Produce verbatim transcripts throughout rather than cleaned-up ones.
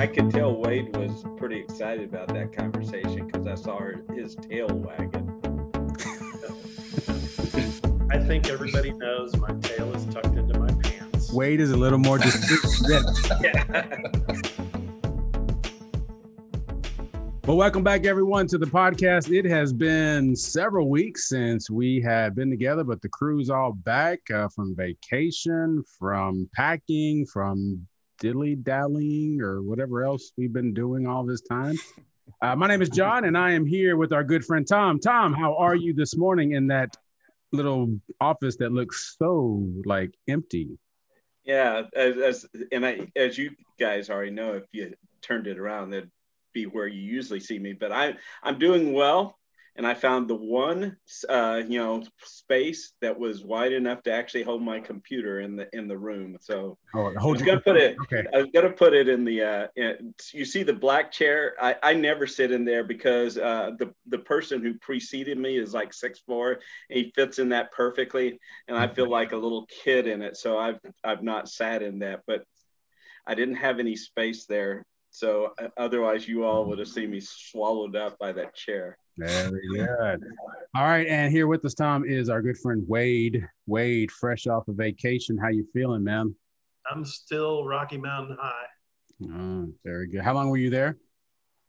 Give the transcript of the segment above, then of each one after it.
I could tell Wade was pretty excited about that conversation because I saw her, his tail wagging. I think everybody knows my tail is tucked into my pants. Wade is a little more distinct. Yeah. Well, welcome back, everyone, to the podcast. It has been several weeks since we have been together, but the crew's all back uh, from vacation, from packing, from dilly-dallying, or whatever else we've been doing all this time. Uh, my name is John, and I am here with our good friend Tom. Tom, how are you this morning in that little office that looks so, like, empty? Yeah, as, as and I, as you guys already know, if you turned it around, that'd be where you usually see me, but I, I'm doing well. And I found the one, uh, you know, space that was wide enough to actually hold my computer in the, in the room. So oh, I was going to put it, okay. I was going to put it in the, uh, in, you see the black chair. I, I never sit in there because uh, the, the person who preceded me is like six foot four and he fits in that perfectly. And I feel like a little kid in it. So I've, I've not sat in that, but I didn't have any space there. So uh, otherwise you all would have seen me swallowed up by that chair. Very good. All right. And here with us, Tom, is our good friend Wade. Wade, fresh off of vacation. How you feeling, man? I'm still Rocky Mountain High. Oh, very good. How long were you there?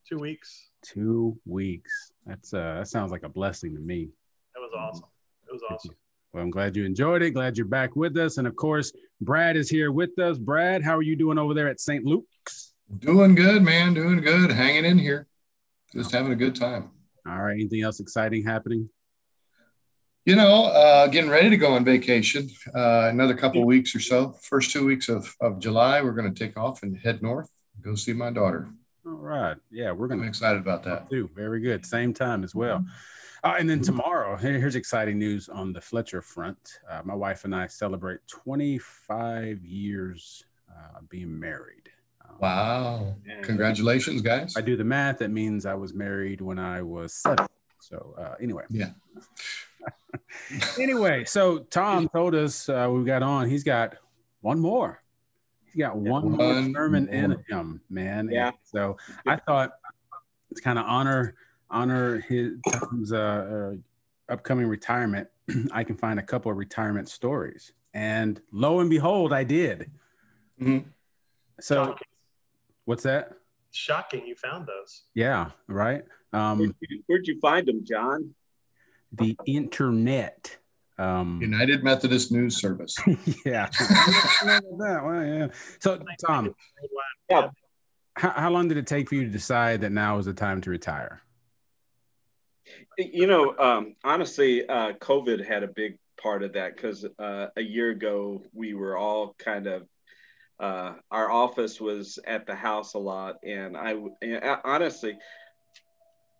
Two weeks. Two weeks. That's uh, that sounds like a blessing to me. That was awesome. It was awesome. Well, I'm glad you enjoyed it. Glad you're back with us. And of course, Brad is here with us. Brad, how are you doing over there at Saint Luke's? Doing good, man. Doing good. Hanging in here. Just having a good time. All right. Anything else exciting happening? You know, uh, getting ready to go on vacation. Uh, another couple of weeks or so. First two weeks of, of July, we're going to take off and head north. Go see my daughter. All right. Yeah, we're going. I'm excited about that too. Very good. Same time as well. Mm-hmm. Uh, and then tomorrow, here's exciting news on the Fletcher front. Uh, my wife and I celebrate twenty-five years uh, being married. Wow. And congratulations, guys. I do the math. That means I was married when I was seven. So uh, anyway. Yeah. Anyway, so Tom told us uh, we got on. He's got one more. He's got one, one more sermon more. in him, man. Yeah. And so I thought it's kind of honor honor his Tom's, uh, uh, upcoming retirement. I can find a couple of retirement stories. And lo and behold, I did. Mm-hmm. So. Tom. What's that? Shocking, you found those. Yeah, right. Um, where'd, you, where'd you find them, John? The internet. Um, United Methodist News Service. Yeah. Well, yeah. So, Tom, yeah. How, how long did it take for you to decide that now is the time to retire? You know, um, honestly, uh, COVID had a big part of that because uh, a year ago, we were all kind of Uh, our office was at the house a lot, and I, and I honestly,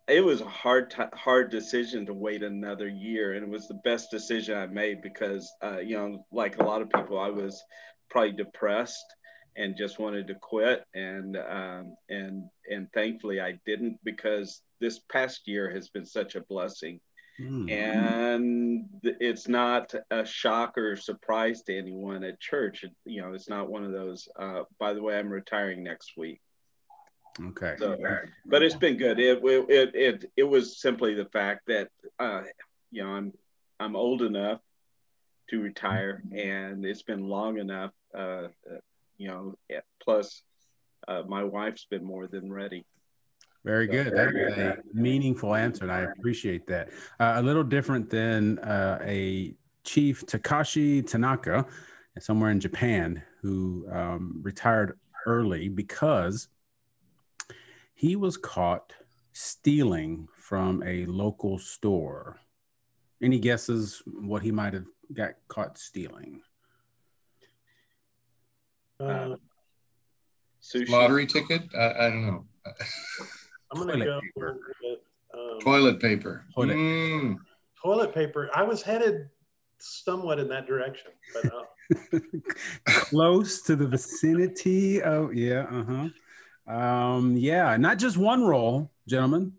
it was a hard, t- hard decision to wait another year, and it was the best decision I made because, uh, you know, like a lot of people, I was probably depressed and just wanted to quit, and um, and and thankfully I didn't because this past year has been such a blessing. Mm. And it's not a shock or surprise to anyone at church. It, you know, it's not one of those, uh, by the way, I'm retiring next week. Okay. So, but it's been good. It, it, it, it was simply the fact that, uh, you know, I'm, I'm old enough to retire and it's been long enough, uh, you know, plus uh, my wife's been more than ready. Very good. That is a meaningful answer, and I appreciate that. Uh, a little different than uh, a chief Takashi Tanaka, somewhere in Japan, who um, retired early because he was caught stealing from a local store. Any guesses what he might have got caught stealing? Uh, sushi. Lottery ticket? I, I don't know. I'm going to go paper. With um, toilet paper. Toilet. Mm. Toilet paper. I was headed somewhat in that direction, but uh, close to the vicinity. Oh yeah, uh huh. Um, yeah, not just one roll, gentlemen.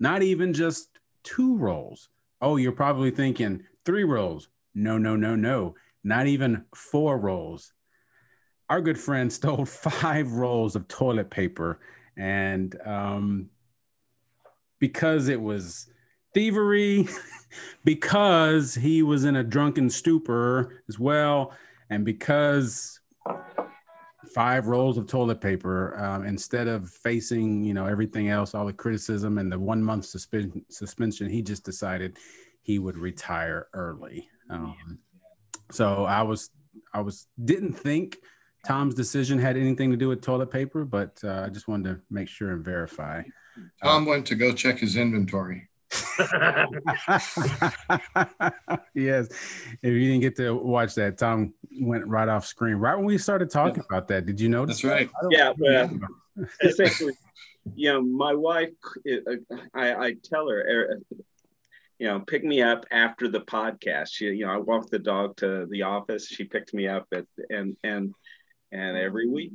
Not even just two rolls. Oh, you're probably thinking three rolls. No, no, no, no. Not even four rolls. our good friend stole five rolls of toilet paper. And um, because it was thievery, because he was in a drunken stupor as well, and because five rolls of toilet paper, um, instead of facing, you know, everything else, all the criticism and the one month suspension, suspension, he just decided he would retire early. Um, so I was, I was, didn't think Tom's decision had anything to do with toilet paper, but uh, I just wanted to make sure and verify. Tom went to go check his inventory. Yes, if you didn't get to watch that, Tom went right off screen right when we started talking yeah. about that. Did you notice? That's right. Yeah, but, uh, essentially, you know, my wife, I, I tell her, you know, pick me up after the podcast. She, you know, I walked the dog to the office. She picked me up at and and and every week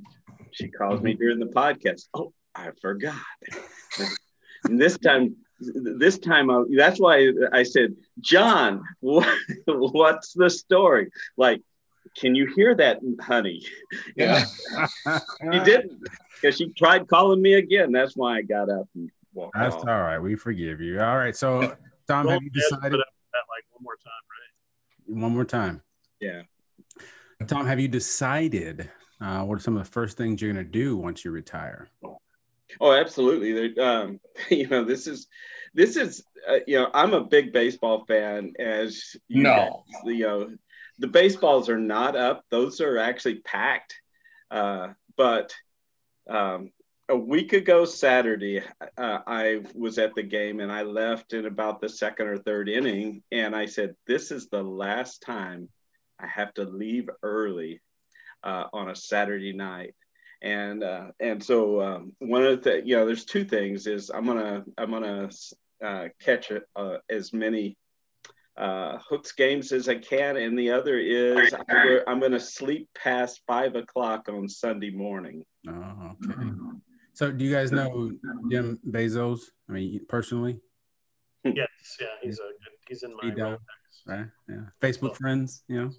she calls me during the podcast. Oh, I forgot. And this time. This time, I, that's why I said, John, what, what's the story? Like, can you hear that, honey? Yeah. She didn't, because she tried calling me again. That's why I got up and walked That's off. All right. We forgive you. All right. So, Tom, have you decided? Put up that, like, one more time, right? One more time. Yeah. Tom, have you decided uh, what are some of the first things you're going to do once you retire? Oh, absolutely. Um, you know, this is, this is, uh, you know, I'm a big baseball fan, as you know, you know, the baseballs are not up. Those are actually packed. Uh, but um, a week ago Saturday, uh, I was at the game and I left in about the second or third inning. And I said, this is the last time I have to leave early uh, on a Saturday night. And uh, and so um, one of the you know there's two things is I'm gonna I'm gonna uh, catch uh, as many uh, hooks games as I can, and the other is I'm gonna sleep past five o'clock on Sunday morning. Oh, okay. So do you guys know Jim Bezos? I mean, personally. Yes, yeah, he's a good, he's in my does, right. Yeah, Facebook oh. friends, you know.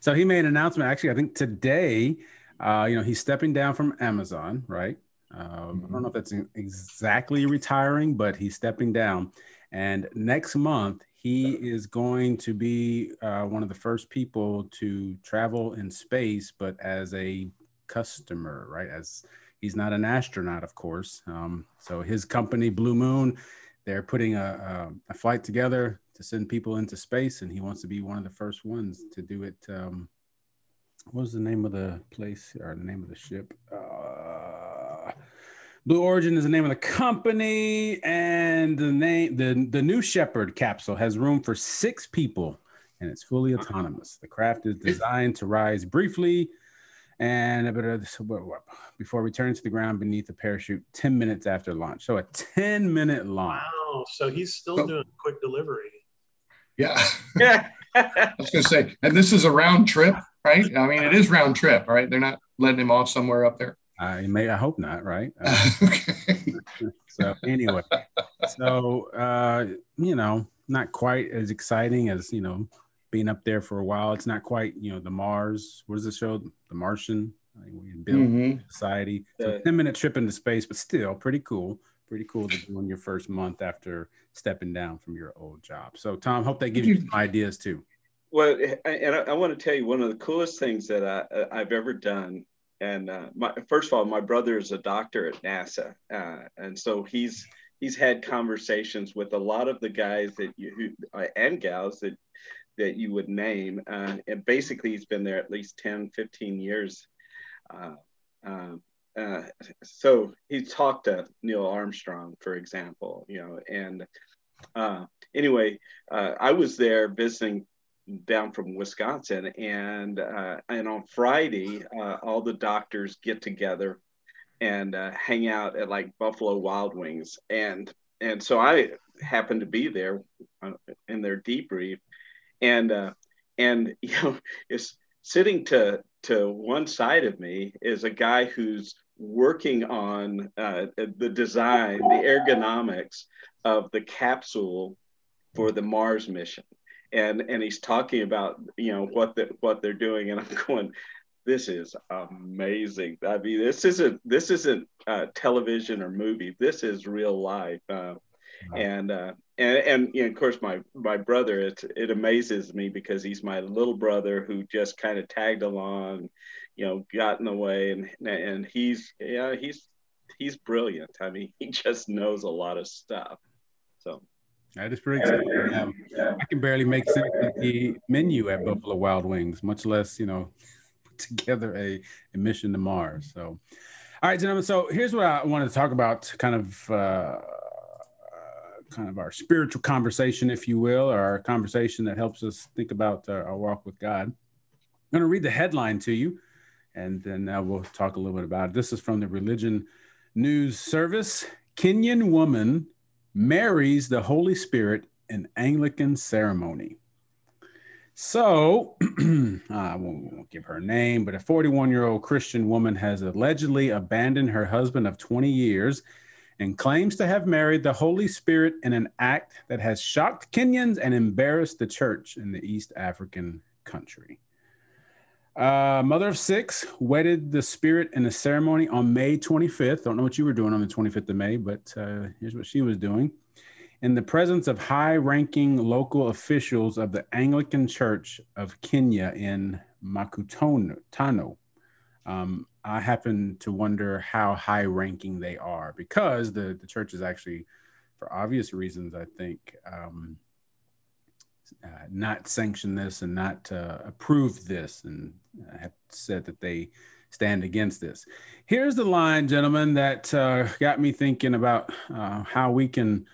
So he made an announcement actually, I think today. Uh, you know, he's stepping down from Amazon, right? Um, I don't know if that's exactly retiring, but he's stepping down. And next month, he is going to be uh, one of the first people to travel in space, but as a customer, right? As he's not an astronaut, of course. Um, so his company, Blue Moon, they're putting a, a, a flight together to send people into space, and he wants to be one of the first ones to do it. Um, What was the name of the place or the name of the ship? Uh, Blue Origin is the name of the company, and the name the the New Shepard capsule has room for six people, and it's fully autonomous. The craft is designed to rise briefly, and before returning to the ground beneath a parachute ten minutes after launch. So a ten minute launch. Wow! So he's still oh. doing quick delivery. Yeah. Yeah. I was going to say, and this is a round trip, right? I mean, it is round trip, right? They're not letting him off somewhere up there. I may, I hope not, right? Uh, okay. So anyway, so, uh, you know, not quite as exciting as, you know, being up there for a while. It's not quite, you know, the Mars, what is the show? The Martian, I mean, we build mm-hmm. society. So a ten minute trip into space, but still pretty cool. Pretty cool to do in your first month after stepping down from your old job. So, Tom, hope that gives you some ideas too. Well, and I, I want to tell you one of the coolest things that I, I've ever done. And uh, my, first of all, my brother is a doctor at NASA, uh, and so he's he's had conversations with a lot of the guys that you who, uh, and gals that that you would name. Uh, and basically, he's been there at least ten, fifteen years. Uh, um, Uh, so he talked to Neil Armstrong, for example, you know, and uh, anyway, uh, I was there visiting down from Wisconsin, and uh, and on Friday, uh, all the doctors get together and uh, hang out at like Buffalo Wild Wings. And, and so I happened to be there in their debrief, and, uh, and, you know, it's sitting to, to one side of me is a guy who's working on uh, the design, the ergonomics of the capsule for the Mars mission. And, and he's talking about, you know, what, the, what they're doing. And I'm going, this is amazing. I mean, this isn't this isn't uh, television or movie. This is real life. Uh, wow. And uh, and and you know, of course, my my brother. It it amazes me because he's my little brother who just kind of tagged along, you know, got in the way, and and he's yeah he's he's brilliant. I mean, he just knows a lot of stuff. So. That is pretty exciting. Um, I can barely make sense of the menu at Buffalo Wild Wings, much less, you know, put together a, a mission to Mars. So, all right, gentlemen. So here's what I wanted to talk about, kind of, uh, kind of our spiritual conversation, if you will, or our conversation that helps us think about our, our walk with God. I'm going to read the headline to you, and then uh, we'll talk a little bit about it. This is from the Religion News Service. Kenyan woman marries the Holy Spirit in Anglican ceremony. So, I won't, won't give her name, but a forty-one-year-old Christian woman has allegedly abandoned her husband of twenty years and claims to have married the Holy Spirit in an act that has shocked Kenyans and embarrassed the church in the East African country. Uh, mother of six wedded the Spirit in a ceremony on May twenty-fifth. Don't know what you were doing on the twenty-fifth of May, but uh, here's what she was doing. In the presence of high-ranking local officials of the Anglican Church of Kenya in Makutano. Um, I happen to wonder how high-ranking they are, because the, the church is actually, for obvious reasons, I think, um, Uh, not sanction this and not uh, approve this, and uh, have said that they stand against this. Here's the line, gentlemen, that uh, got me thinking about uh, how we can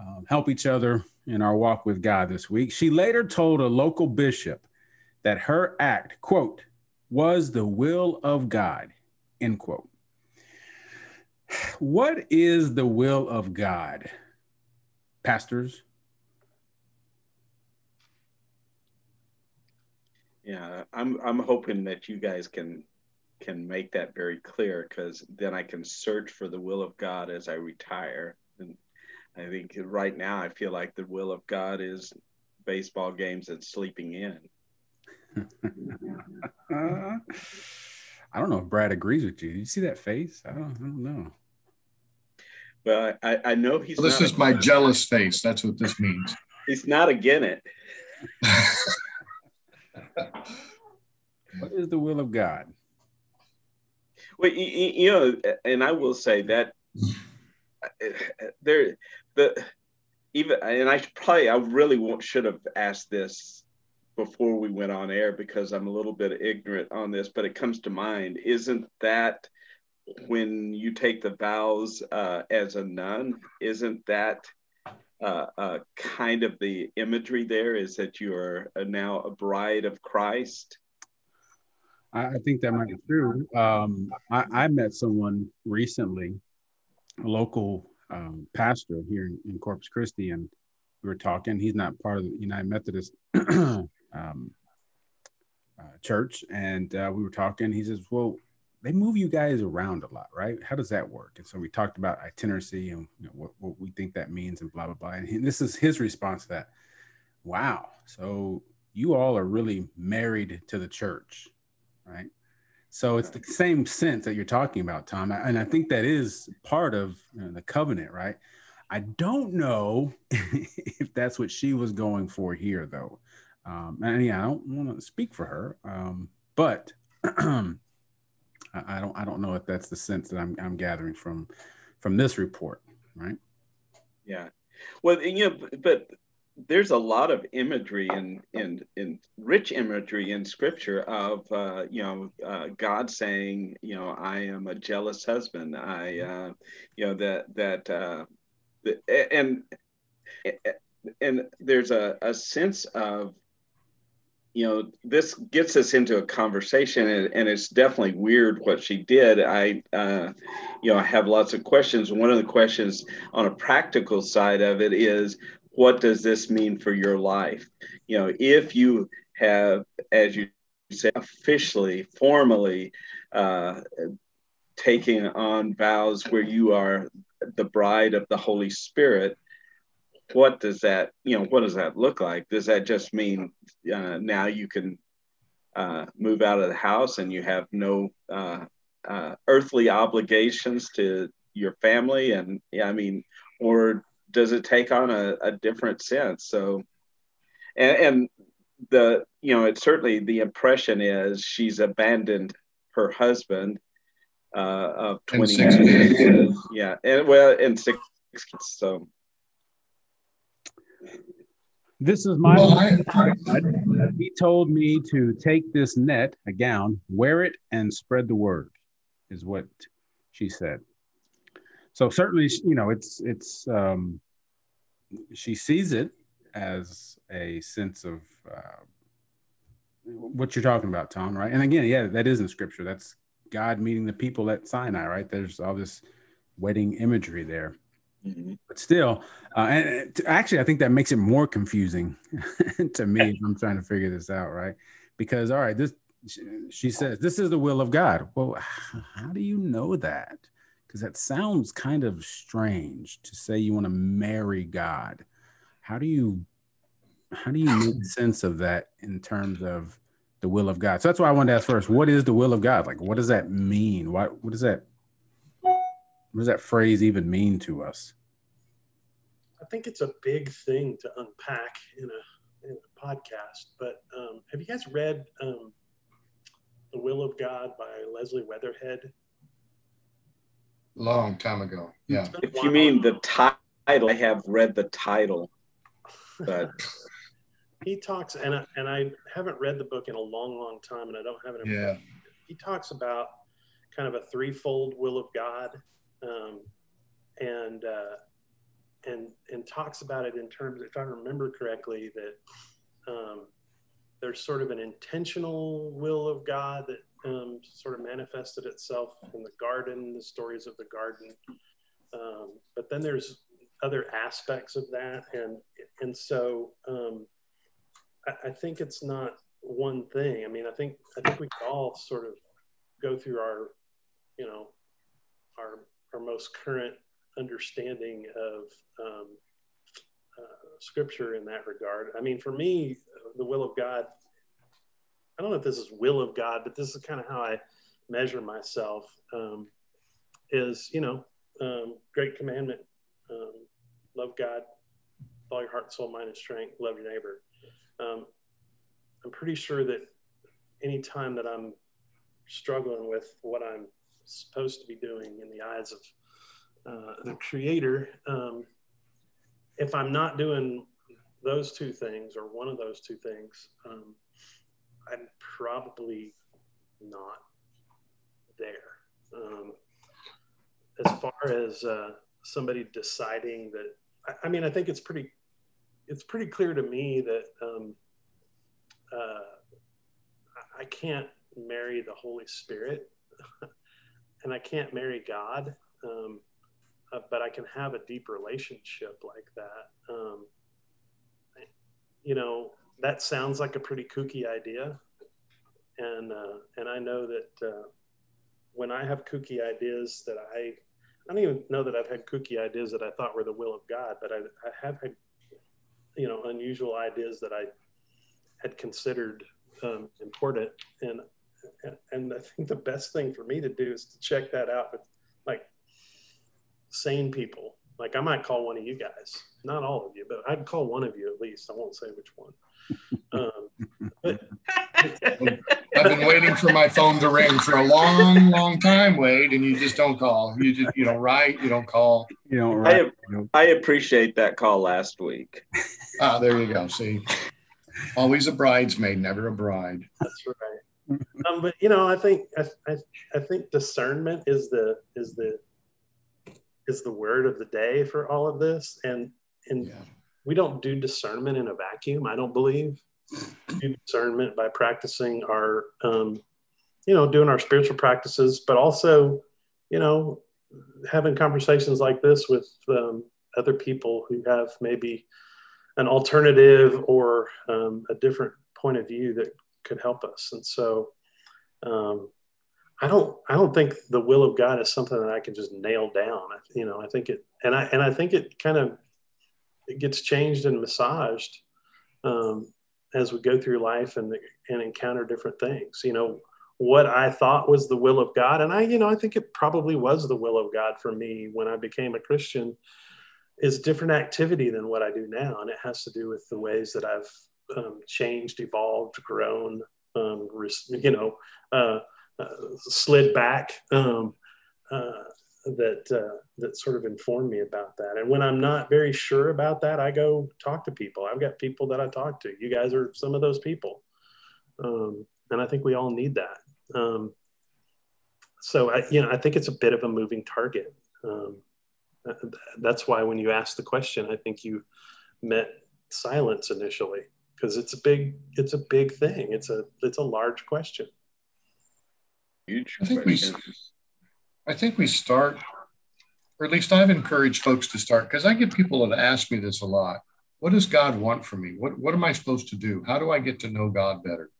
uh, help each other in our walk with God this week. She later told a local bishop that her act, quote, was the will of God, end quote. What is the will of God, pastors? Yeah, I'm I'm hoping that you guys can can make that very clear, because then I can search for the will of God as I retire. And I think right now I feel like the will of God is baseball games and sleeping in. uh, I don't know if Brad agrees with you. Did you see that face? I don't, I don't know. Well, I, I know he's well, this is my jealous face. That's what this means. He's not again it. What is the will of God? Well, you, you know, and I will say that there, the even, and I should probably, I really won't, should have asked this before we went on air, because I'm a little bit ignorant on this, but it comes to mind. Isn't that when you take the vows uh, as a nun? Isn't that Uh, uh, kind of the imagery there, is that you are now a bride of Christ? I, I think that might be true. Um, I, I met someone recently, a local um, pastor here in, in Corpus Christi, and we were talking. He's not part of the United Methodist um, uh, Church, and uh, we were talking. He says, well, they move you guys around a lot, right? How does that work? And so we talked about itinerancy and, you know, what, what we think that means and blah, blah, blah. And he, this is his response to that. Wow. So you all are really married to the church, right? So it's the same sense that you're talking about, Tom. And I think that is part of, you know, the covenant, right? I don't know if that's what she was going for here, though. Um, and yeah, I don't want to speak for her, um, but I don't. I don't know if that's the sense that I'm. I'm gathering from, from this report, right? Yeah. Well, you know, but there's a lot of imagery and and and rich imagery in Scripture of uh, you know uh, God saying, you know, I am a jealous husband. I, uh, you know, that that uh, and and there's a a sense of, you know, this gets us into a conversation, and, and it's definitely weird what she did. I, uh, you know, I have lots of questions. One of the questions on a practical side of it is, what does this mean for your life? You know, if you have, as you said, officially, formally uh, taking on vows where you are the bride of the Holy Spirit, what does that, you know, what does that look like? Does that just mean uh, now you can uh, move out of the house and you have no uh, uh, earthly obligations to your family. And yeah, I mean, or does it take on a, a different sense? So, and, and the, you know, it's certainly the impression is she's abandoned her husband uh, of twenty years. Yeah. And well, in six kids. So. This is my, well, I, I, I, he told me to take this net, a gown, wear it and spread the word is what she said. So certainly, you know, it's, it's, um, she sees it as a sense of uh, what you're talking about, Tom, right? And again, yeah, that is in scripture. That's God meeting the people at Sinai, right? There's all this wedding imagery there. Mm-hmm. But still, uh, and actually, I think that makes it more confusing to me. I'm trying to figure this out, right? Because, all right, this she says, this is the will of God. Well, how do you know that? Because that sounds kind of strange to say you want to marry God. How do you, how do you make sense of that in terms of the will of God? So that's why I wanted to ask first: what is the will of God? Like, what does that mean? What what does that? What does that phrase even mean to us? I think it's a big thing to unpack in a, in a podcast, but um, have you guys read um, The Will of God by Leslie Weatherhead? Long time ago, yeah. If you mean the title, I have read the title. But he talks, and I, and I haven't read the book in a long, long time, and I don't have it. Yeah. He talks about kind of a threefold will of God. Um, and uh, and and talks about it in terms, if I remember correctly, that um, there's sort of an intentional will of God that um, sort of manifested itself in the garden, the stories of the garden. Um, but then there's other aspects of that, and and so um, I, I think it's not one thing. I mean, I think I think we could all sort of go through our, you know, our our most current understanding of um, uh, scripture in that regard. I mean, for me, the will of God, I don't know if this is will of God, but this is kind of how I measure myself um, is, you know, um, great commandment, um, love God, with all your heart, soul, mind, and strength, love your neighbor. Um, I'm pretty sure that any time that I'm struggling with what I'm supposed to be doing in the eyes of uh, the Creator, um, if I'm not doing those two things or one of those two things, um, I'm probably not there. Um, as far as uh, somebody deciding that, I, I mean, I think it's pretty, it's pretty clear to me that um, uh, I can't marry the Holy Spirit. And I can't marry God, um, uh, but I can have a deep relationship like that. Um, you know, that sounds like a pretty kooky idea. And uh, and I know that uh, when I have kooky ideas that I, I don't even know that I've had kooky ideas that I thought were the will of God, but I, I have had, you know, unusual ideas that I had considered um, important. And And I think the best thing for me to do is to check that out with like sane people. Like I might call one of you guys, not all of you, but I'd call one of you at least. I won't say which one. Um, but I've been waiting for my phone to ring for a long, long time, Wade, and you just don't call. You just you don't write. You don't call. You don't write. I, I appreciate that call last week. Ah, there you go. See, always a bridesmaid, never a bride. That's right. Um, but you know, I think I, I, I think discernment is the is the is the word of the day for all of this, and and yeah. We don't do discernment in a vacuum. I don't believe we do discernment by practicing our, um, you know, doing our spiritual practices, but also, you know, having conversations like this with um, other people who have maybe an alternative or um, a different point of view that could help us. And so um, I don't, I don't think the will of God is something that I can just nail down. I, you know, I think it, and I, and I think it kind of, it gets changed and massaged um, as we go through life and and encounter different things. You know, what I thought was the will of God, and I, you know, I think it probably was the will of God for me when I became a Christian, is different activity than what I do now. And it has to do with the ways that I've um, changed, evolved, grown, um, you know, uh, uh, slid back, um, uh, that, uh, that sort of informed me about that. And when I'm not very sure about that, I go talk to people. I've got people that I talk to. You guys are some of those people. Um, and I think we all need that. Um, so I, you know, I think it's a bit of a moving target. Um, That's why when you asked the question, I think you meant silence initially, because it's a big, it's a big thing. It's a, it's a large question. Huge I think question. We, I think we start, or at least I've encouraged folks to start, because I get people that ask me this a lot. What does God want from me? What, what am I supposed to do? How do I get to know God better?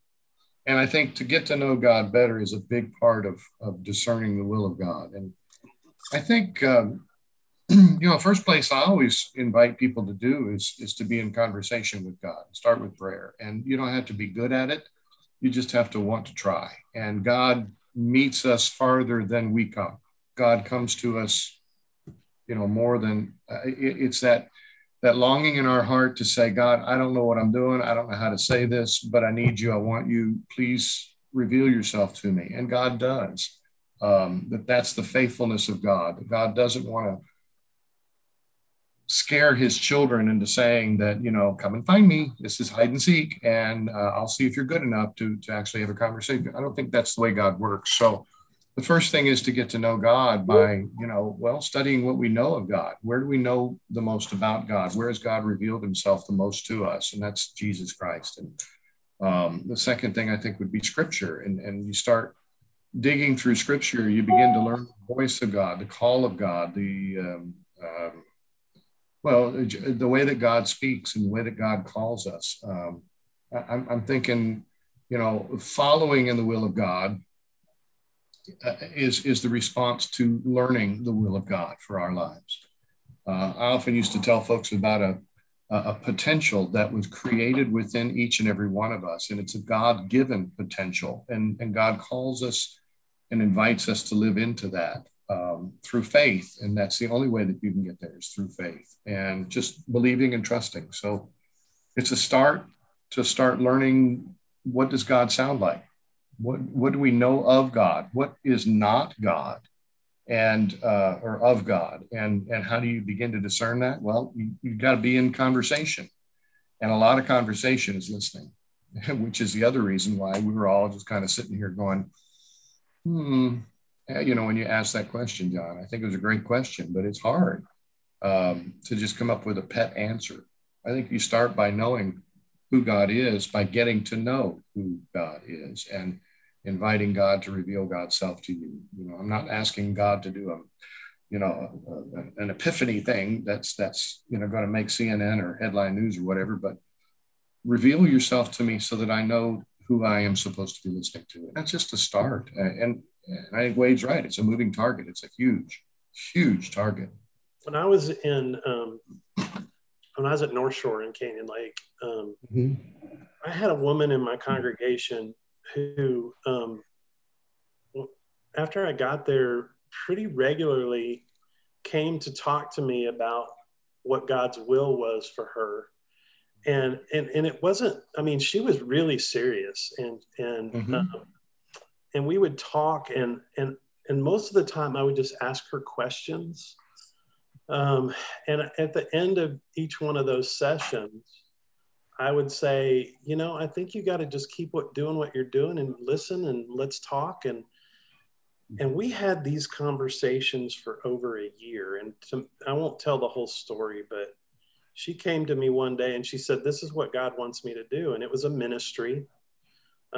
And I think to get to know God better is a big part of, of discerning the will of God. And I think, um, you know, first place I always invite people to do is, is to be in conversation with God. Start with prayer. And you don't have to be good at it. You just have to want to try. And God meets us farther than we come. God comes to us, you know, more than uh, it, it's that, that longing in our heart to say, God, I don't know what I'm doing. I don't know how to say this, but I need you. I want you. Please reveal yourself to me. And God does. Um, that that's the faithfulness of God. God doesn't want to scare his children into saying that, you know, come and find me. This is hide and seek, and uh, I'll see if you're good enough to, to actually have a conversation. I don't think that's the way God works. So the first thing is to get to know God by, you know, well, studying what we know of God. Where do we know the most about God? Where has God revealed himself the most to us? And that's Jesus Christ. And um, the second thing I think would be scripture. And, and you start digging through scripture, you begin to learn the voice of God, the call of God, the, um, um well, the way that God speaks and the way that God calls us. Um, I'm, I'm thinking, you know, following in the will of God is, is the response to learning the will of God for our lives. Uh, I often used to tell folks about a, a potential that was created within each and every one of us. And it's a God-given potential. And, and God calls us and invites us to live into that. Um, through faith. And that's the only way that you can get there is through faith and just believing and trusting. So it's a start to start learning, what does God sound like? What, what do we know of God? What is not God and, uh, or of God? And, and how do you begin to discern that? Well, you, you've got to be in conversation, and a lot of conversation is listening, which is the other reason why we were all just kind of sitting here going, Hmm, you know, when you ask that question, John, I think it was a great question, but it's hard um, to just come up with a pet answer. I think you start by knowing who God is, by getting to know who God is and inviting God to reveal God's self to you. You know, I'm not asking God to do a, you know, a, a, an epiphany thing that's, that's, you know, going to make C N N or headline news or whatever, but reveal yourself to me so that I know who I am supposed to be listening to. That's just a start. And, and And I think Wade's right. It's a moving target. It's a huge, huge target. When I was in, um, when I was at North Shore in Canyon Lake, um, mm-hmm. I had a woman in my congregation who, um, after I got there, pretty regularly came to talk to me about what God's will was for her. And, and, and it wasn't, I mean, she was really serious, and, and, mm-hmm. um, And we would talk, and and and most of the time I would just ask her questions. Um, and at the end of each one of those sessions, I would say, you know, I think you got to just keep what, doing what you're doing and listen, and let's talk. And and we had these conversations for over a year. And to, I won't tell the whole story, but she came to me one day and she said, this is what God wants me to do. And it was a ministry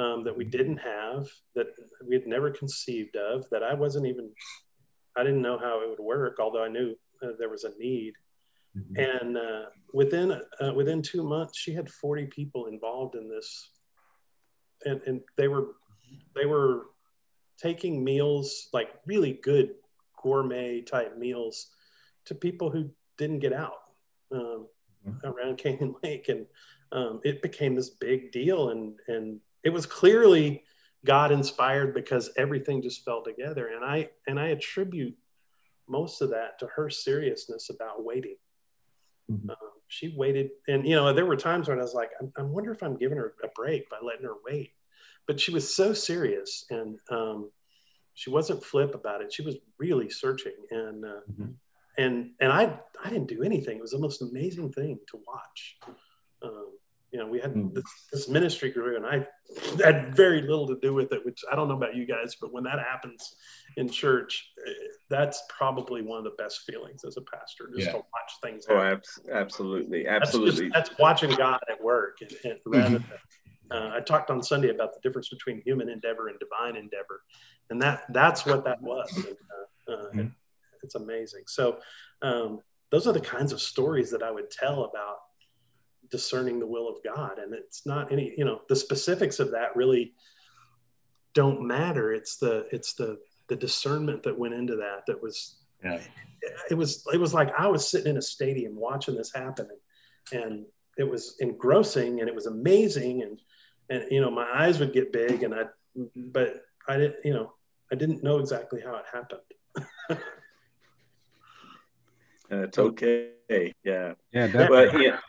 Um, that we didn't have, that we had never conceived of, that I wasn't even, I didn't know how it would work, although I knew uh, there was a need. Mm-hmm. And uh, within uh, within two months, she had forty people involved in this. And, and they were they were taking meals, like really good gourmet type meals, to people who didn't get out um, mm-hmm. around Canyon Lake. And um, it became this big deal. And, and it was clearly God inspired, because everything just fell together. And I, and I attribute most of that to her seriousness about waiting. Mm-hmm. um, she waited. And, you know, there were times when I was like, I, I wonder if I'm giving her a break by letting her wait. But she was so serious, and um, she wasn't flip about it. She was really searching. And, uh, mm-hmm. and, and I, I didn't do anything. It was the most amazing thing to watch. Um, you know, we had mm-hmm. this, this ministry grew, and I had very little to do with it, which I don't know about you guys, but when that happens in church, that's probably one of the best feelings as a pastor, just yeah. to watch things happen. Oh, ab- absolutely. Absolutely. That's, just, that's watching God at work. And, and rather than, uh, I talked on Sunday about the difference between human endeavor and divine endeavor. And that that's what that was. And, uh, uh, mm-hmm. it, it's amazing. So um, those are the kinds of stories that I would tell about discerning the will of God. And it's not any, you know, the specifics of that really don't matter. It's the, it's the, the discernment that went into that, that was, yeah. it was, it was like, I was sitting in a stadium watching this happen, and, and it was engrossing, and it was amazing. And, and, you know, my eyes would get big, and I, but I didn't, you know, I didn't know exactly how it happened. And it's okay. Yeah. Yeah. That, but, yeah.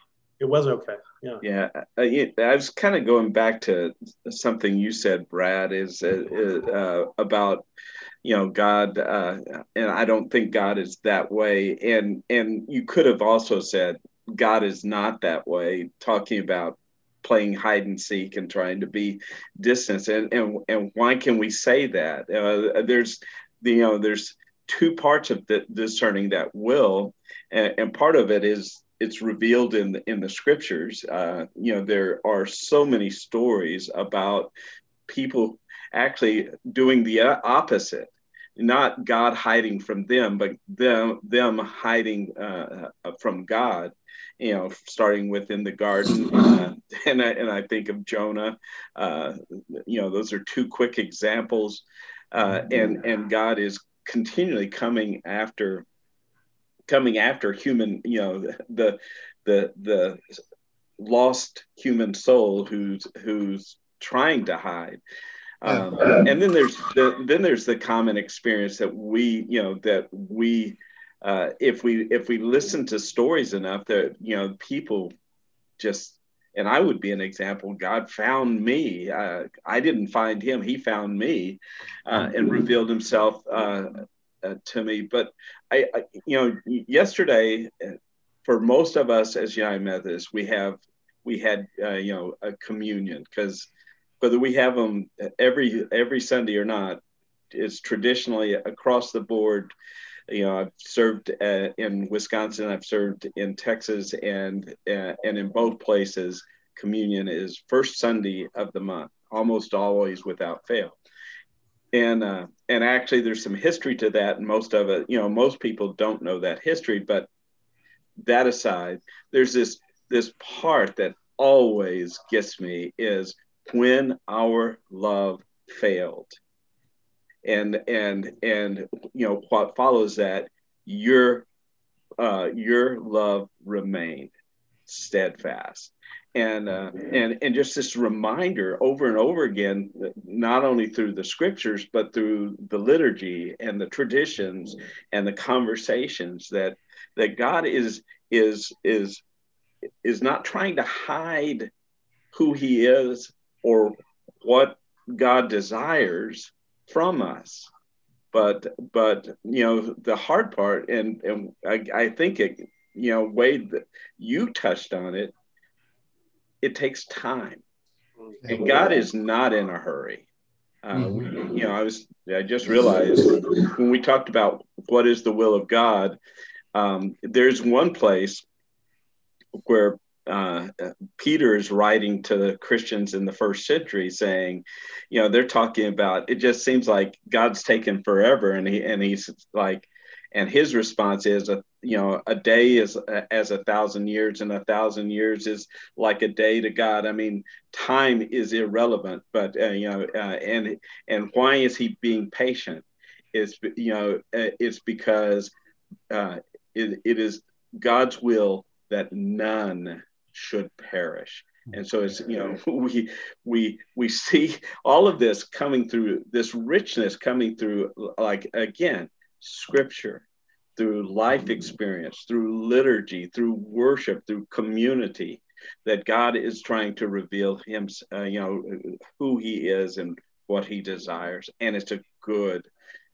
It was okay. Yeah. Yeah. Uh, yeah. I was kind of going back to something you said, Brad, is uh, uh, about, you know, God. Uh, and I don't think God is that way. And, and you could have also said, God is not that way, talking about playing hide and seek and trying to be distant. And, and, and why can we say that? Uh, there's, you know, there's two parts of the, discerning that will. And, and part of it is, it's revealed in the, in the scriptures. Uh, you know, there are so many stories about people actually doing the opposite, not God hiding from them, but them, them hiding uh, from God, you know, starting within the garden. Uh, and, I, and I think of Jonah, uh, you know, those are two quick examples. Uh, and, and God is continually coming after coming after human, you know, the the the lost human soul who's who's trying to hide, um, and then there's the, then there's the common experience that we, you know, that we, uh, if we if we listen to stories enough, that, you know, people just, and I would be an example. God found me. Uh, I didn't find him. He found me, uh, and revealed himself. Uh, Uh, to me. But I, I, you know, yesterday, for most of us as United Methodists, we have, we had, uh, you know, a communion, because whether we have them every, every Sunday or not, it's traditionally across the board. You know, I've served uh, in Wisconsin, I've served in Texas, and, uh, and in both places, communion is first Sunday of the month, almost always without fail. And uh, and actually, there's some history to that, and most of it, you know, most people don't know that history. But that aside, there's this this part that always gets me, is when our love failed, and and and you know what follows that, your uh, your love remained steadfast. And, uh, and and just this reminder over and over again, not only through the scriptures, but through the liturgy and the traditions and the conversations, that that God is is is is not trying to hide who he is or what God desires from us. But but you know, the hard part, and, and I, I think it, you know, Wade, you touched on it. It takes time, and God is not in a hurry. Uh, we, you know, I was—I just realized when we talked about what is the will of God. Um, there's one place where uh, Peter is writing to the Christians in the first century, saying, you know, they're talking about, it just seems like God's taken forever, and he and he's like, and his response is a. You know, a day is as a thousand years, and a thousand years is like a day to God. I mean, time is irrelevant. But uh, you know, uh, and and why is he being patient? It's, you know, it's because uh, it, it is God's will that none should perish. And so it's, you know, we we we see all of this coming through, this richness coming through, like, again, scripture, through life experience, through liturgy, through worship, through community, that God is trying to reveal him, uh, you know, who he is and what he desires. And it's a good,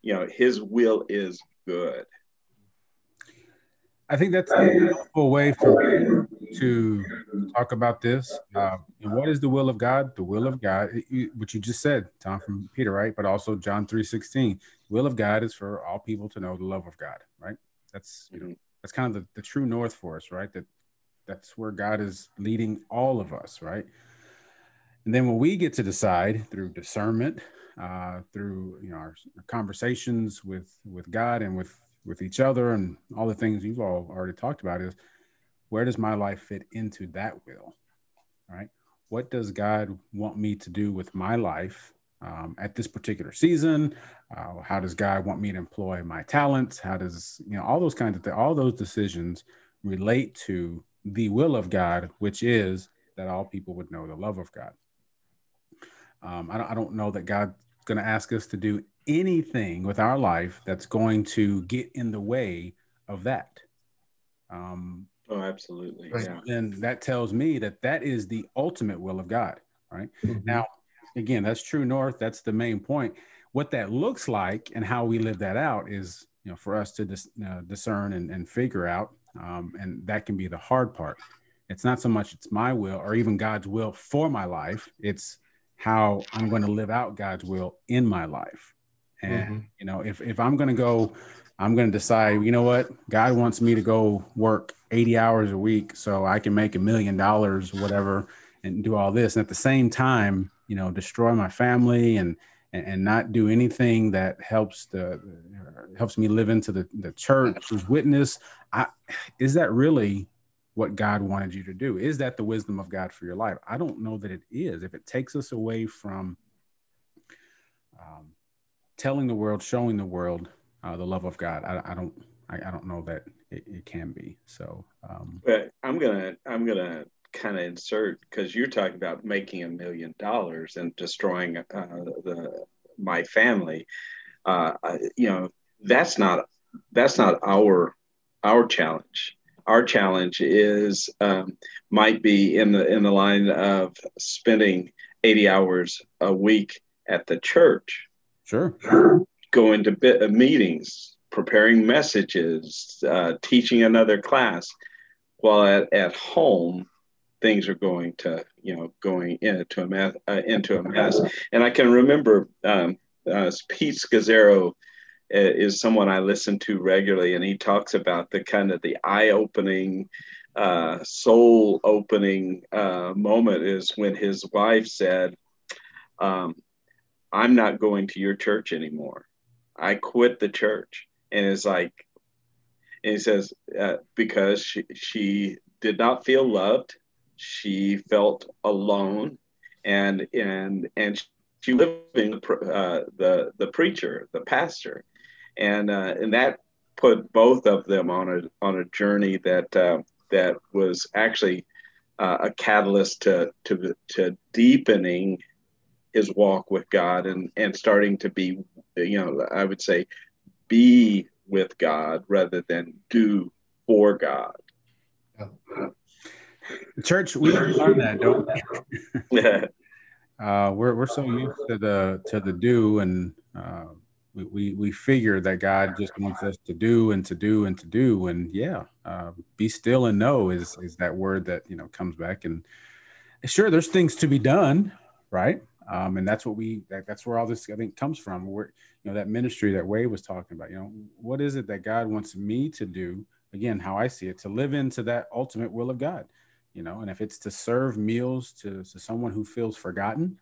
you know, his will is good. I think that's a helpful way for me to talk about this. Um, and what is the will of God? The will of God, what you just said, Tom, from Peter, right? But also John three sixteen, the will of God is for all people to know the love of God, right? That's, you know, that's kind of the, the true north for us, right? That that's where God is leading all of us, right? And then when we get to decide through discernment, uh, through, you know, our conversations with, with God and with, with each other and all the things you've all already talked about, is where does my life fit into that will, right? What does God want me to do with my life um, at this particular season? Uh, how does God want me to employ my talents? How does, you know, all those kinds of things, all those decisions relate to the will of God, which is that all people would know the love of God. Um, I, don't, I don't know that God's going to ask us to do anything with our life that's going to get in the way of that. Um, oh, absolutely. Right? Yeah. And that tells me that that is the ultimate will of God, right? Mm-hmm. Now, again, that's true north. That's the main point. What that looks like and how we live that out is, you know, for us to dis, uh, discern and, and figure out. Um, and that can be the hard part. It's not so much it's my will or even God's will for my life. It's how I'm going to live out God's will in my life. And, mm-hmm. you know, if, if I'm going to go, I'm going to decide, you know what, God wants me to go work eighty hours a week so I can make a million dollars, whatever, and do all this. And at the same time, you know, destroy my family and, and, and not do anything that helps the, helps me live into the, the church's witness. I, is that really what God wanted you to do? Is that the wisdom of God for your life? I don't know that it is. If it takes us away from, um, telling the world, showing the world uh, the love of God, I, I don't, I, I don't know that it, it can be. So, um, but I'm gonna, I'm gonna kind of insert, because you're talking about making a million dollars and destroying uh, the my family. Uh, you know, that's not, that's not our our challenge. Our challenge is um, might be in the in the line of spending eighty hours a week at the church. Sure. Going to bit, uh, meetings, preparing messages, uh, teaching another class, while at, at home things are going to, you know, going into a mess, uh, into a mess. And I can remember um, uh, Pete Scazzaro is someone I listen to regularly, and he talks about the kind of the eye-opening, uh, soul-opening uh, moment is when his wife said, Um, I'm not going to your church anymore. I quit the church. And it's like, and he says, uh, because she, she did not feel loved. She felt alone. And, and, and she lived in uh, the, the preacher, the pastor. And, uh, and that put both of them on a, on a journey that, uh, that was actually uh, a catalyst to, to, to deepening his walk with God and, and starting to be, you know, I would say, be with God rather than do for God. Church, we learn that, don't we? uh, we're we're so used to the to the do, and uh, we, we we figure that God just wants us to do and to do and to do, and yeah, uh, be still and know is is that word that, you know, comes back. And sure, there's things to be done, right? Um, and that's what we, that, that's where all this, I think, comes from. Where, you know, that ministry that Wade was talking about, you know, what is it that God wants me to do? Again, how I see it, to live into that ultimate will of God, you know, and if it's to serve meals to, to someone who feels forgotten,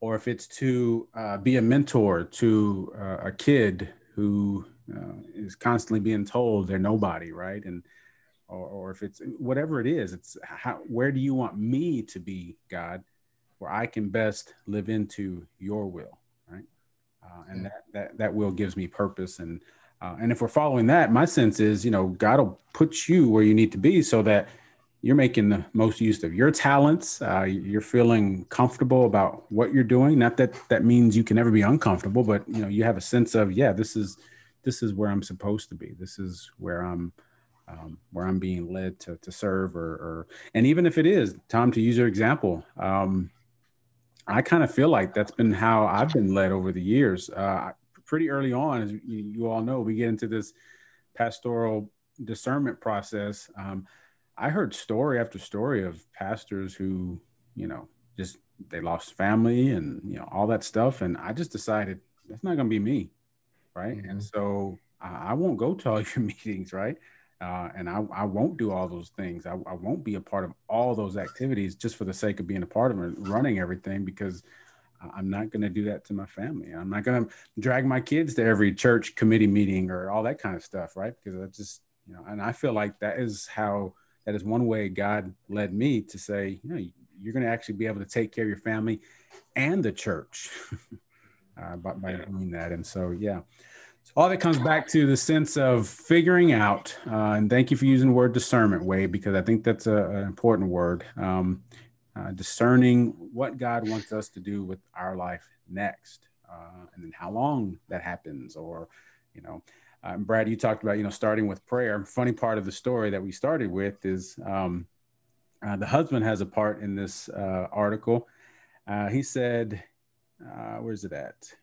or if it's to uh, be a mentor to uh, a kid who uh, is constantly being told they're nobody, right? And or, or if it's whatever it is, it's how, where do you want me to be, God, where I can best live into your will, right? Uh, and that, that that will gives me purpose. And uh, and if we're following that, my sense is, you know, God will put you where you need to be so that you're making the most use of your talents. Uh, you're feeling comfortable about what you're doing. Not that that means you can never be uncomfortable, but you know, you have a sense of, yeah, this is, this is where I'm supposed to be. This is where I'm, um, where I'm being led to, to serve or, or, and even if it is, Tom, to use your example, um, I kind of feel like that's been how I've been led over the years. Uh, pretty early on, as you, you all know, we get into this pastoral discernment process. Um, I heard story after story of pastors who, you know, just, they lost family and, you know, all that stuff. And I just decided that's not going to be me. Right. Mm-hmm. And so I, I won't go to all your meetings. Right. Uh, and I, I won't do all those things. I, I won't be a part of all those activities just for the sake of being a part of it, running everything, because I'm not going to do that to my family. I'm not going to drag my kids to every church committee meeting or all that kind of stuff. Right. Because I just, you know, and I feel like that is how, that is one way God led me to say, you know, you're going to actually be able to take care of your family and the church uh, by, by yeah. doing that. And so, yeah, so all that comes back to the sense of figuring out, uh, and thank you for using the word discernment, Wade, because I think that's a, an important word, um, uh, discerning what God wants us to do with our life next, uh, and then how long that happens, or, you know, Um, Brad, you talked about, you know, starting with prayer. Funny part of the story that we started with is um, uh, the husband has a part in this uh, article. Uh, he said, uh, where's it at?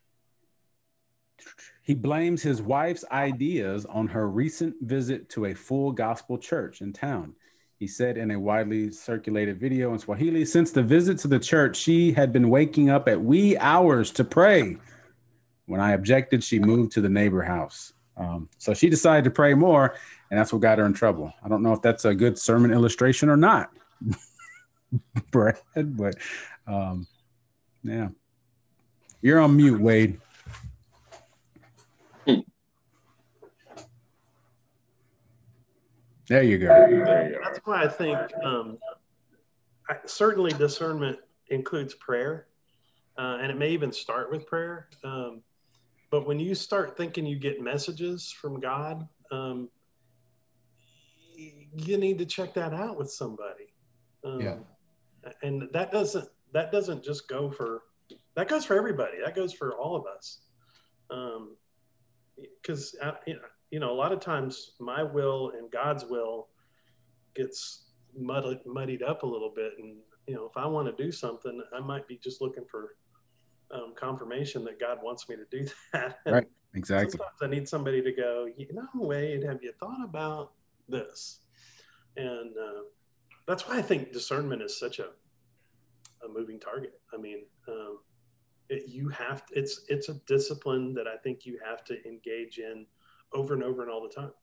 He blames his wife's ideas on her recent visit to a full gospel church in town. He said in a widely circulated video in Swahili, since the visit to the church, she had been waking up at wee hours to pray. When I objected, she moved to the neighbor house. Um, so she decided to pray more, and that's what got her in trouble. I don't know if that's a good sermon illustration or not, Brad, but um, yeah. You're on mute, Wade. There you go. There you go. That's why I think um, I, certainly discernment includes prayer, uh, and it may even start with prayer. Um, But when you start thinking you get messages from God, um, you need to check that out with somebody. Um, yeah. And that doesn't, that doesn't just go for, that goes for everybody. That goes for all of us. Um, cause I, you know, a lot of times my will and God's will gets muddled, muddied up a little bit. And, you know, if I want to do something, I might be just looking for Um, confirmation that God wants me to do that. Right, exactly. Sometimes I need somebody to go, you know, Wade, have you thought about this? And uh, that's why I think discernment is such a a moving target. I mean, um, it, you have to, it's it's a discipline that I think you have to engage in over and over and all the time.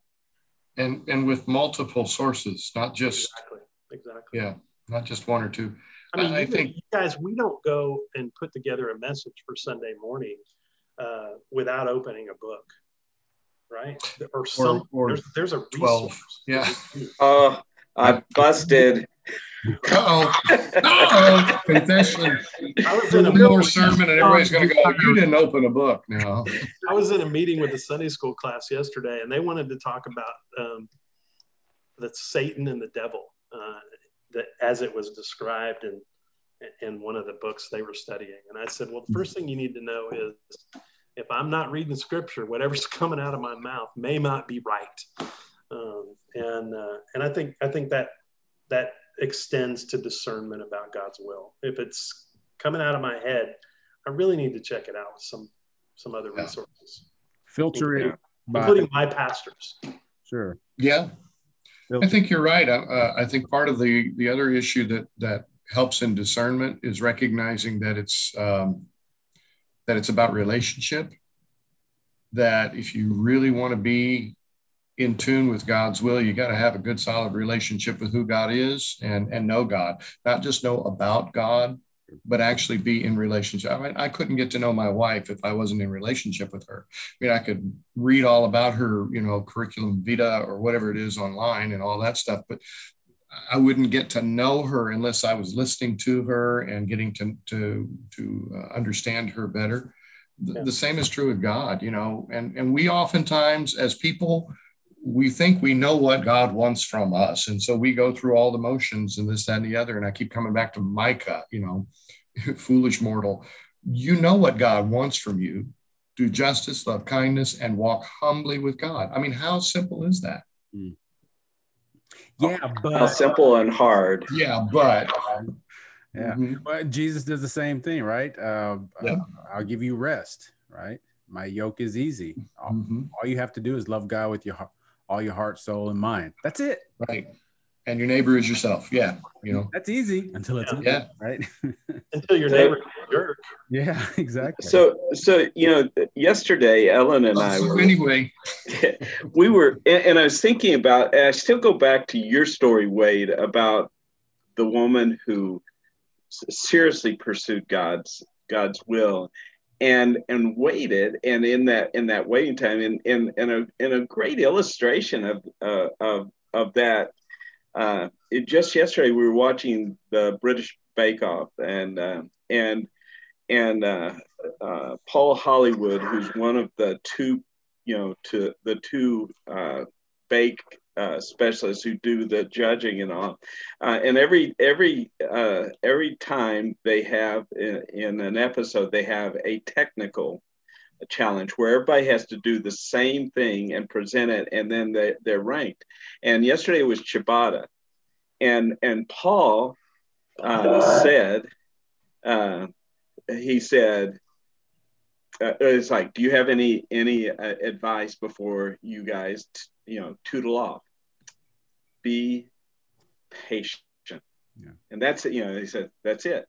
And and with multiple sources, not just exactly, exactly. Yeah, not just one or two. I mean, I you, think, you guys, we don't go and put together a message for Sunday morning uh, without opening a book, right? Or some, or there's, there's a resource. Yeah. Oh, I busted. Uh-oh. Uh-oh. Confession. I was in a middle sermon and everybody's going to go, you didn't open a book now. I was in a meeting with a Sunday school class yesterday, and they wanted to talk about um, the Satan and the devil. Uh, That as it was described in, in one of the books they were studying. And I said, well, the first thing you need to know is if I'm not reading scripture, whatever's coming out of my mouth may not be right. Um, and uh, and I think I think that that extends to discernment about God's will. If it's coming out of my head, I really need to check it out with some some other resources. Filter it. Including my pastors. Sure. Yeah. I think you're right. Uh, I think part of the, the other issue that, that helps in discernment is recognizing that it's um, that it's about relationship, that if you really want to be in tune with God's will, you got to have a good, solid relationship with who God is and, and know God, not just know about God, but actually be in relationship. I mean, I couldn't get to know my wife if I wasn't in relationship with her. I mean, I could read all about her, you know, curriculum vitae or whatever it is online and all that stuff, but I wouldn't get to know her unless I was listening to her and getting to, to, to uh, understand her better. The, yeah. the same is true with God, you know, and, and we oftentimes as people, we think we know what God wants from us. And so we go through all the motions and this, that, and the other. And I keep coming back to Micah, you know, foolish mortal, you know what God wants from you. Do justice, love kindness, and walk humbly with God. I mean, how simple is that? Mm. Yeah, but how simple and hard. Yeah, but um, yeah, mm-hmm. But Jesus does the same thing, right? Uh, yeah. uh, I'll give you rest, right? My yoke is easy. Mm-hmm. All, all you have to do is love God with your all your heart, soul, and mind. That's it, right? And your neighbor is yourself. Yeah, you know that's easy until it's yeah, easy, yeah. right? Until your neighbor is a jerk. Yeah, exactly. So, so you know, yesterday Ellen and I were anyway. We were, and, and I was thinking about. And I still go back to your story, Wade, about the woman who seriously pursued God's God's will, and and waited, and in that in that waiting time, and and and a and a great illustration of uh, of of that. Uh, it, just yesterday, we were watching the British Bake Off, and uh, and and uh, uh, Paul Hollywood, who's one of the two, you know, to the two uh, bake uh, specialists who do the judging and all. Uh, and every every uh, every time they have in, in an episode, they have a technical challenge where everybody has to do the same thing and present it, and then they, they're ranked. And yesterday was ciabatta, and and Paul uh, said, uh, he said, uh, it's like, do you have any any uh, advice before you guys, t- you know, tootle off? Be patient, yeah. And that's it. You know, he said that's it,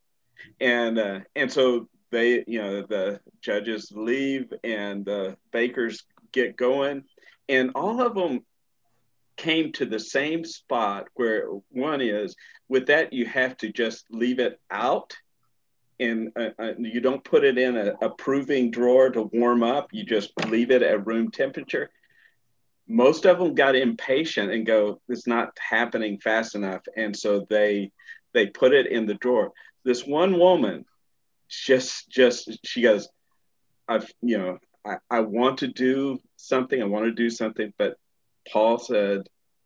and uh, and so. They, you know, the judges leave and the bakers get going, and all of them came to the same spot where one is. With that, you have to just leave it out, and uh, uh, you don't put it in a, a proving drawer to warm up. You just leave it at room temperature. Most of them got impatient and go, "It's not happening fast enough," and so they they put it in the drawer. This one woman. Just, just, she goes, I've, you know, I, I want to do something. I want to do something. But Paul said,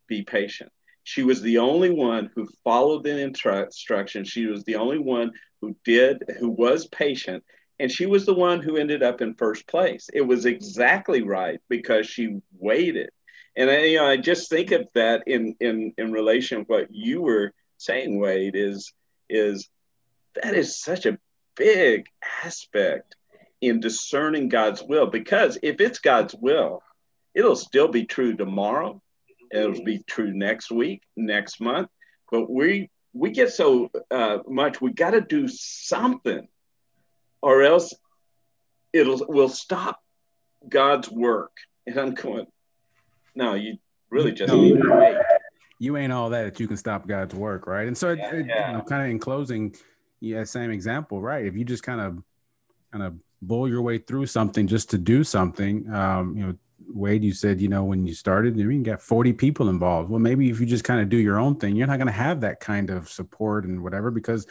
be patient. She was the only one who followed the instructions. She was the only one who did, who was patient. And she was the one who ended up in first place. It was exactly right because she waited. And I, you know, I just think of that in, in, in relation to what you were saying, Wade, is, is that is such a big aspect in discerning God's will, because if it's God's will, it'll still be true tomorrow. It'll be true next week, next month. But we we get so uh, much, we got to do something or else it'll we'll stop God's work. And I'm going, no, you really just no, need to wait. You ain't all that that you can stop God's work, right? And so yeah, it, yeah. You know, kind of in closing, yeah, same example, right? If you just kind of, kind of bull your way through something just to do something, um, you know, Wade, you said, you know, when you started, you got forty people involved. Well, maybe if you just kind of do your own thing, you're not going to have that kind of support and whatever, because,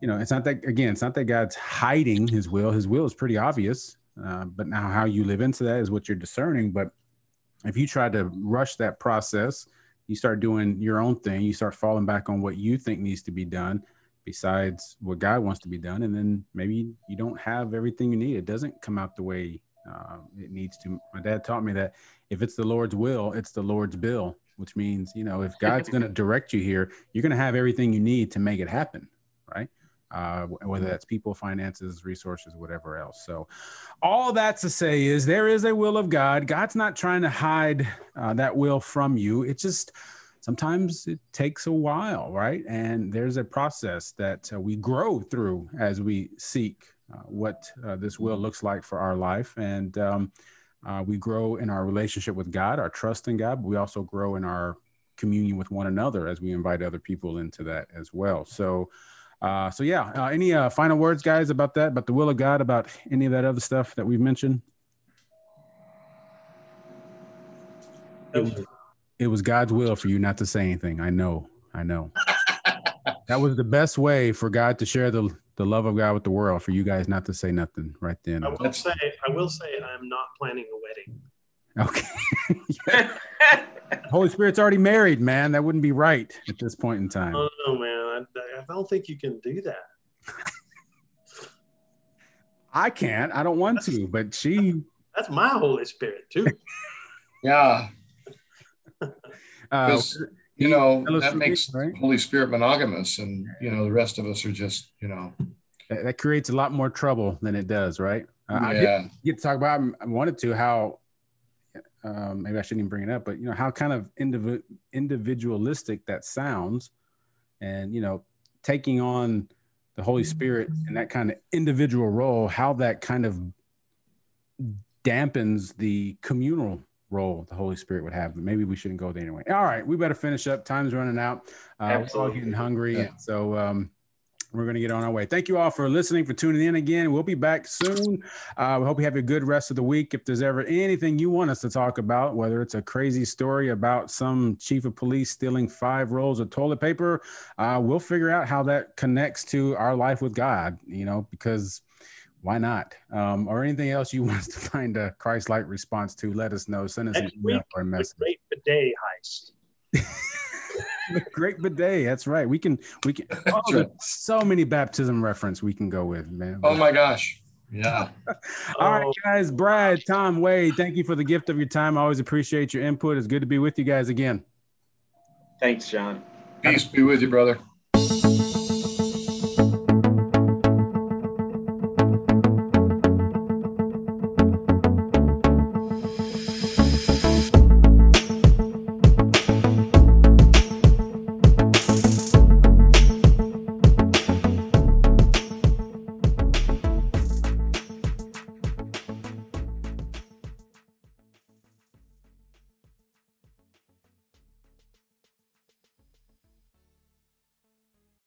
you know, it's not that, again, it's not that God's hiding his will. His will is pretty obvious, uh, but now how you live into that is what you're discerning. But if you try to rush that process, you start doing your own thing, you start falling back on what you think needs to be done besides what God wants to be done. And then maybe you don't have everything you need. It doesn't come out the way uh, it needs to. My dad taught me that if it's the Lord's will, it's the Lord's bill, which means, you know, if God's going to direct you here, you're going to have everything you need to make it happen, right? Uh, whether that's people, finances, resources, whatever else. So all that's to say is there is a will of God. God's not trying to hide uh, that will from you. It's just, sometimes it takes a while, right? And there's a process that uh, we grow through as we seek uh, what uh, this will looks like for our life. And um, uh, we grow in our relationship with God, our trust in God, but we also grow in our communion with one another as we invite other people into that as well. So, uh, so yeah, uh, any uh, final words, guys, about that, about the will of God, about any of that other stuff that we've mentioned? Absolutely. It was God's will for you not to say anything. I know. I know. That was the best way for God to share the, the love of God with the world, for you guys not to say nothing right then. I will say, I will say I'm not planning a wedding. Okay. Holy Spirit's already married, man. That wouldn't be right at this point in time. Oh no, man. I, I don't think you can do that. I can't. I don't want that's, to, but she... That's my Holy Spirit, too. Yeah. Uh, you know, that makes right? Holy Spirit monogamous, and, you know, the rest of us are just, you know... That, that creates a lot more trouble than it does, right? Uh, yeah. I did get to talk about, I wanted to, how... Um, maybe I shouldn't even bring it up, but you know how kind of indiv- individualistic that sounds, and you know taking on the Holy Spirit and that kind of individual role, how that kind of dampens the communal role the Holy Spirit would have. But maybe we shouldn't go there anyway. All right, we better finish up. Time's running out. Uh, we're all getting hungry, yeah. so um, we're going to get on our way. Thank you all for listening, for tuning in again. We'll be back soon. Uh, we hope you have a good rest of the week. If there's ever anything you want us to talk about, whether it's a crazy story about some chief of police stealing five rolls of toilet paper, uh, we'll figure out how that connects to our life with God, you know, because why not? Um, or anything else you want us to find a Christ-like response to, let us know. Send us Next an email or a message. The Great Bidet Heist. The Great Bidet. That's right. We can, we can, oh, there's so many baptism reference we can go with, man. Oh my gosh. Yeah. All right, guys. Brad, Tom, Wade, thank you for the gift of your time. I always appreciate your input. It's good to be with you guys again. Thanks, John. Peace be with you, brother.